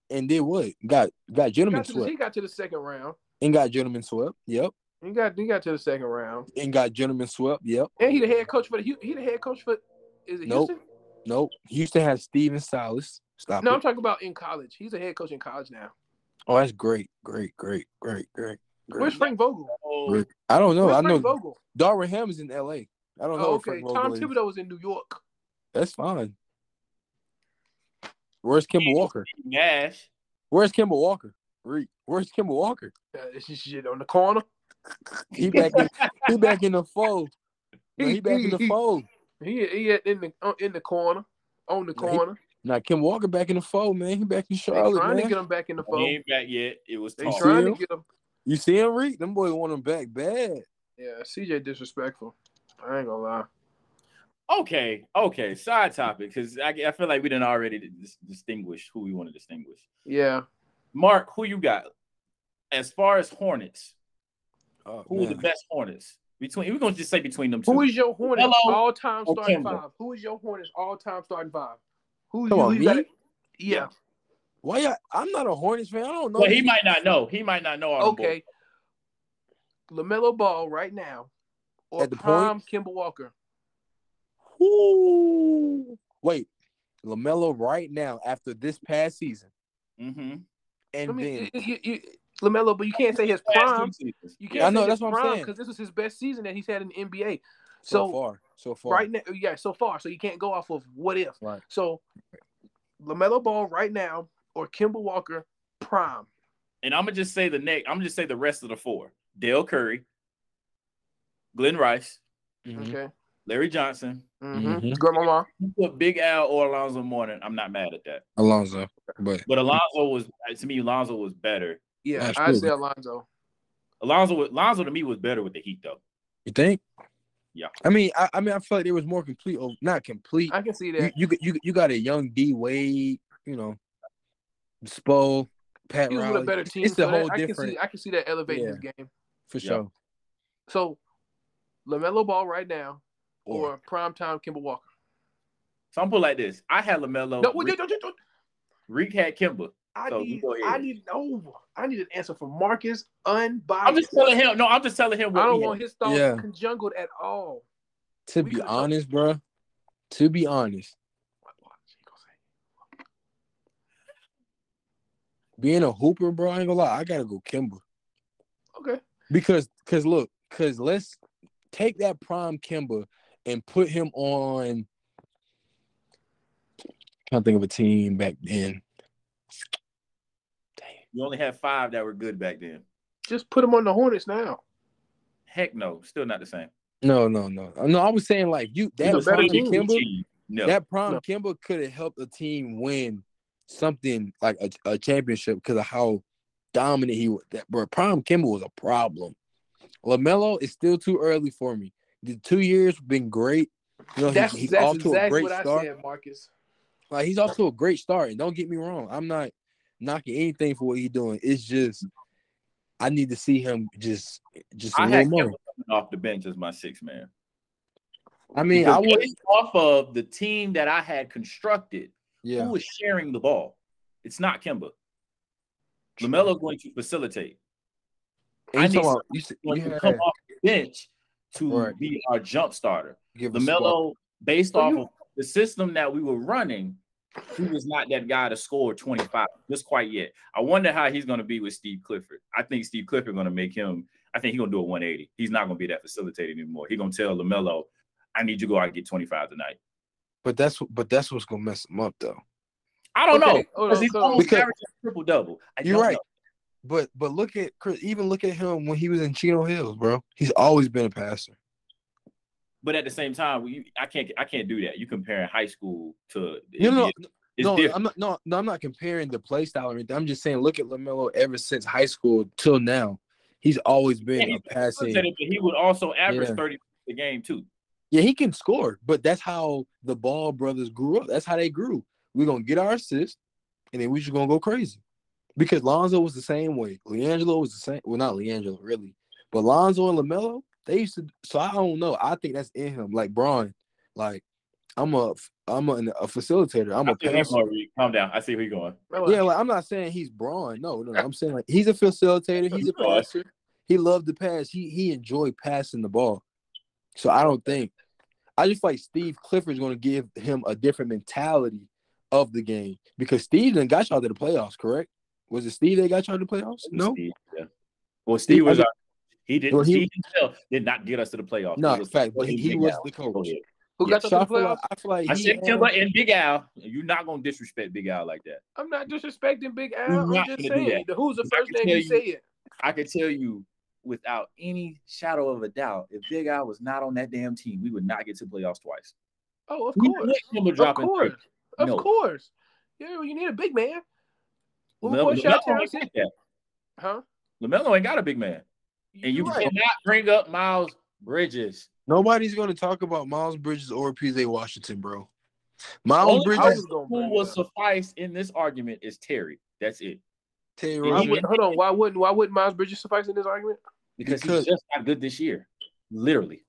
And did what? Got got gentlemen he got swept. The, he got to the second round. And got gentlemen swept. Yep. He got he got to the second round. And got gentlemen swept. Yep. And he the head coach for the he the head coach for is it nope. Houston? Nope. Houston has Steven Silas. Stop No, it. I'm talking about in college. He's a head coach in college now. Oh, that's great. Great, great, great, great. great. Where's Frank Vogel? Great. I don't know. Where's I know Vogel? Darvin Ham is in L A. I don't know. Oh, okay. Frank Tom Vogel Thibodeau is in New York. That's fine. Where's Kemba Walker? Nash. Where's Kemba Walker? Where's Kemba Walker? Uh, shit on the corner. He back in, he back in the fold. No, he back in the fold. He he in the in the corner, on the corner. Now Kim Walker back in the fold, man. He back in Charlotte. They trying man. to get him back in the fold. He ain't back yet. It was they trying him? to get him. You see him, Reek? Them boys want him back bad. Yeah, C J disrespectful. I ain't gonna lie. Okay, okay. Side topic, because I I feel like we didn't already dis- distinguish who we want to distinguish. Yeah, Mark, who you got? As far as Hornets, oh, who man. are the best Hornets? Between we're gonna just say between them two. Who is your Hornets all time starting Kemba. five? Who is your Hornets all time starting five? Who Come you on, me? Yeah. Why y'all, I'm not a Hornets fan. I don't know. Well, he might not know. He might not know. All okay. LaMelo Ball right now, or at the prime Kemba Walker. Woo. Wait, LaMelo right now after this past season. Mm-hmm. And I mean, then. You, you, LaMelo, but you can't say his prime. You can't I know, say that's his what I'm prime because this was his best season that he's had in the N B A. So, so far. So far. Right now, yeah, so far. So you can't go off of what if. Right. So LaMelo Ball right now or Kemba Walker prime. And I'm gonna just say the next, I'm gonna just say the rest of the four. Dale Curry, Glenn Rice, mm-hmm. okay, Larry Johnson, mm-hmm. Mm-hmm. Grandmama. You put Big Al or Alonzo Mourning. I'm not mad at that. Alonzo. But but Alonzo was to me, Alonzo was better. Yeah, I say Alonzo. Alonzo, Alonzo to me was better with the Heat, though. You think? Yeah. I mean, I, I mean, I feel like there was more complete, or not complete. I can see that. You you you, you got a young D Wade, you know, Spo, Pat Riley. He was a better team. It's a whole that, different. I can see, I can see that elevating yeah, his game for yeah. sure. So, LaMelo Ball right now, or yeah. primetime Kemba Walker. So I'm put like this: I had LaMelo. No, Reek, don't, don't, don't. Reek had Kemba. I so need, I need over. I need an answer from Marcus unbiased. I'm just telling him. No, I'm just telling him. What I don't want had. his thoughts yeah. conjungled at all. To we be honest, know. bro. To be honest, being a hooper, bro, I ain't gonna lie. I gotta go Kemba. Okay. Because, cause look, cause let's take that prime Kemba and put him on. I'm trying to think of a team back then. You only had five that were good back then. Just put them on the Hornets now. Heck no, still not the same. No, no, no, no. I was saying like you that prime Kemba, no. that prime no. Kemba could have helped a team win something like a, a championship because of how dominant he was. That bro, prime Kemba was a problem. LaMelo is still too early for me. The two years been great. You know, that's he's, he's that's off to exactly a great what start. I said, Marcus. Like, he's off to a great start. And don't get me wrong, I'm not knocking anything for what he's doing. It's just I need to see him just just a I little more. Kemba coming off the bench as my sixth man. I mean, because I was off of the team that I had constructed. Yeah. Who was sharing the ball? It's not Kemba. LaMelo going to facilitate. And I need someone yeah. to come off the bench to right. be our jump starter. Give LaMelo, based off of the system that we were running, he was not that guy to score twenty-five just quite yet. I wonder how he's going to be with Steve Clifford. I think Steve Clifford going to make him – I think he's going to do a one eighty. He's not going to be that facilitator anymore. He's going to tell LaMelo, I need you to go out and get twenty-five tonight. But that's but that's what's going to mess him up, though. I don't okay. know. He's almost because averaging triple-double. You're right. Know. But but look at Chris, even look at him when he was in Chino Hills, bro. He's always been a passer. But at the same time, you, I can't I can't do that. You comparing high school to you know, it, it's no, different. I'm not, no, no, I'm not comparing the play style or anything. I'm just saying, look at LaMelo ever since high school till now. He's always been yeah, a passer. He would also average yeah. thirty a game too. Yeah, he can score, but that's how the Ball brothers grew up. That's how they grew. We're gonna get our assist, and then we're just gonna go crazy. Because Lonzo was the same way. LiAngelo was the same. Well, not LiAngelo, really. But Lonzo and LaMelo, they used to. So I don't know. I think that's in him. Like Bron, like I'm a, I'm a, a facilitator. I'm I a passer. Calm down. I see who you're going. Relax. Yeah, like I'm not saying he's Bron. No, no. I'm saying like he's a facilitator. He's a passer. He loved to pass. He he enjoyed passing the ball. So I don't think. I just like Steve Clifford's going to give him a different mentality of the game because Steve done got y'all to the playoffs, correct? Was it Steve that got y'all to the playoffs? No. Steve, yeah. Well, Steve, Steve was our, he didn't. Well, he, Steve himself did not get us to the playoffs. No, in fact, but he, he was the coach. Go Who yeah. got us so to the playoffs? I, feel like I said Kemba and Big Al. You're not gonna disrespect Big Al like that. I'm not disrespecting Big Al. You're I'm just saying who's the first name you, you say it. I can tell you without any shadow of a doubt, if Big Al was not on that damn team, we would not get to the playoffs twice. Oh, of we course. Of course. Of no. course. Yeah, well, you need a big man. LaMelo, LaMelo, ain't got that. Huh? LaMelo ain't got a big man. And you right. cannot bring up Miles Bridges. Nobody's going to talk about Miles Bridges or P J Washington, bro. Miles Only Bridges. Who will suffice in this argument is Terry. That's it. Terry. Would, hold on. Why wouldn't Why wouldn't Miles Bridges suffice in this argument? Because, because he's just not good this year. Literally.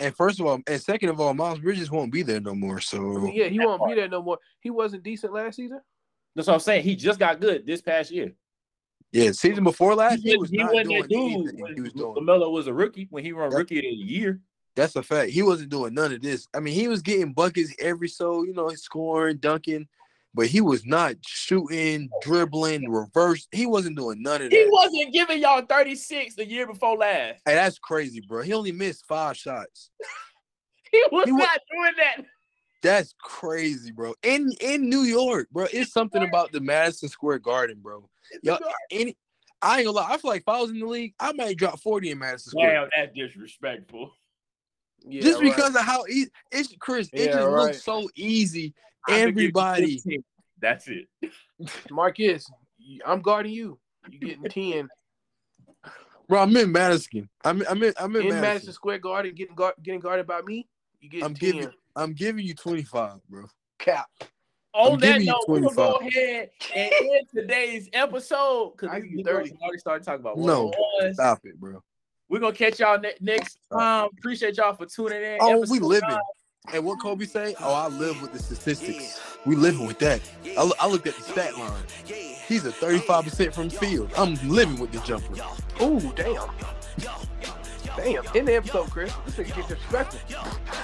And first of all, and second of all, Miles Bridges won't be there no more. So yeah, he won't be there no more. He wasn't decent last season. That's what I'm saying. He just got good this past year. Yeah, season before last, he, he was he not doing anything when he was doing. LaMelo was a rookie when he won rookie of the year. That's a fact. He wasn't doing none of this. I mean, he was getting buckets every so, you know, scoring, dunking, but he was not shooting, dribbling, reverse. He wasn't doing none of that. He wasn't giving y'all thirty-six the year before last. Hey, that's crazy, bro. He only missed five shots. he was he not was- doing that. That's crazy, bro. In in New York, bro, it's something about the Madison Square Garden, bro. Yo, any, I ain't gonna lie. I feel like if I was in the league, I might drop forty in Madison Square. Damn, that's disrespectful. Yeah, just right. because of how easy it's, Chris. It yeah, just right. looks so easy. Everybody, that's it. Marcus, I'm guarding you. You getting ten, bro? I'm in Madison. I'm I'm in I'm in, in Madison. Madison Square Garden. Getting guard, getting guarded by me. You getting I'm ten. Giving, I'm giving you twenty-five, bro. Cap. On I'm that note, we're going to go ahead and end today's episode. Because we already started talking about what No, it stop it, bro. We're going to catch y'all ne- next time. Um, appreciate y'all for tuning in. Oh, episode we living. Nine. And what Kobe say? Oh, I live with the statistics. Yeah. We living with that. I, l- I looked at the stat line. He's a thirty-five percent from field. I'm living with the jumper. Oh, damn. Damn. End the episode, Chris. This nigga gets disrespectful.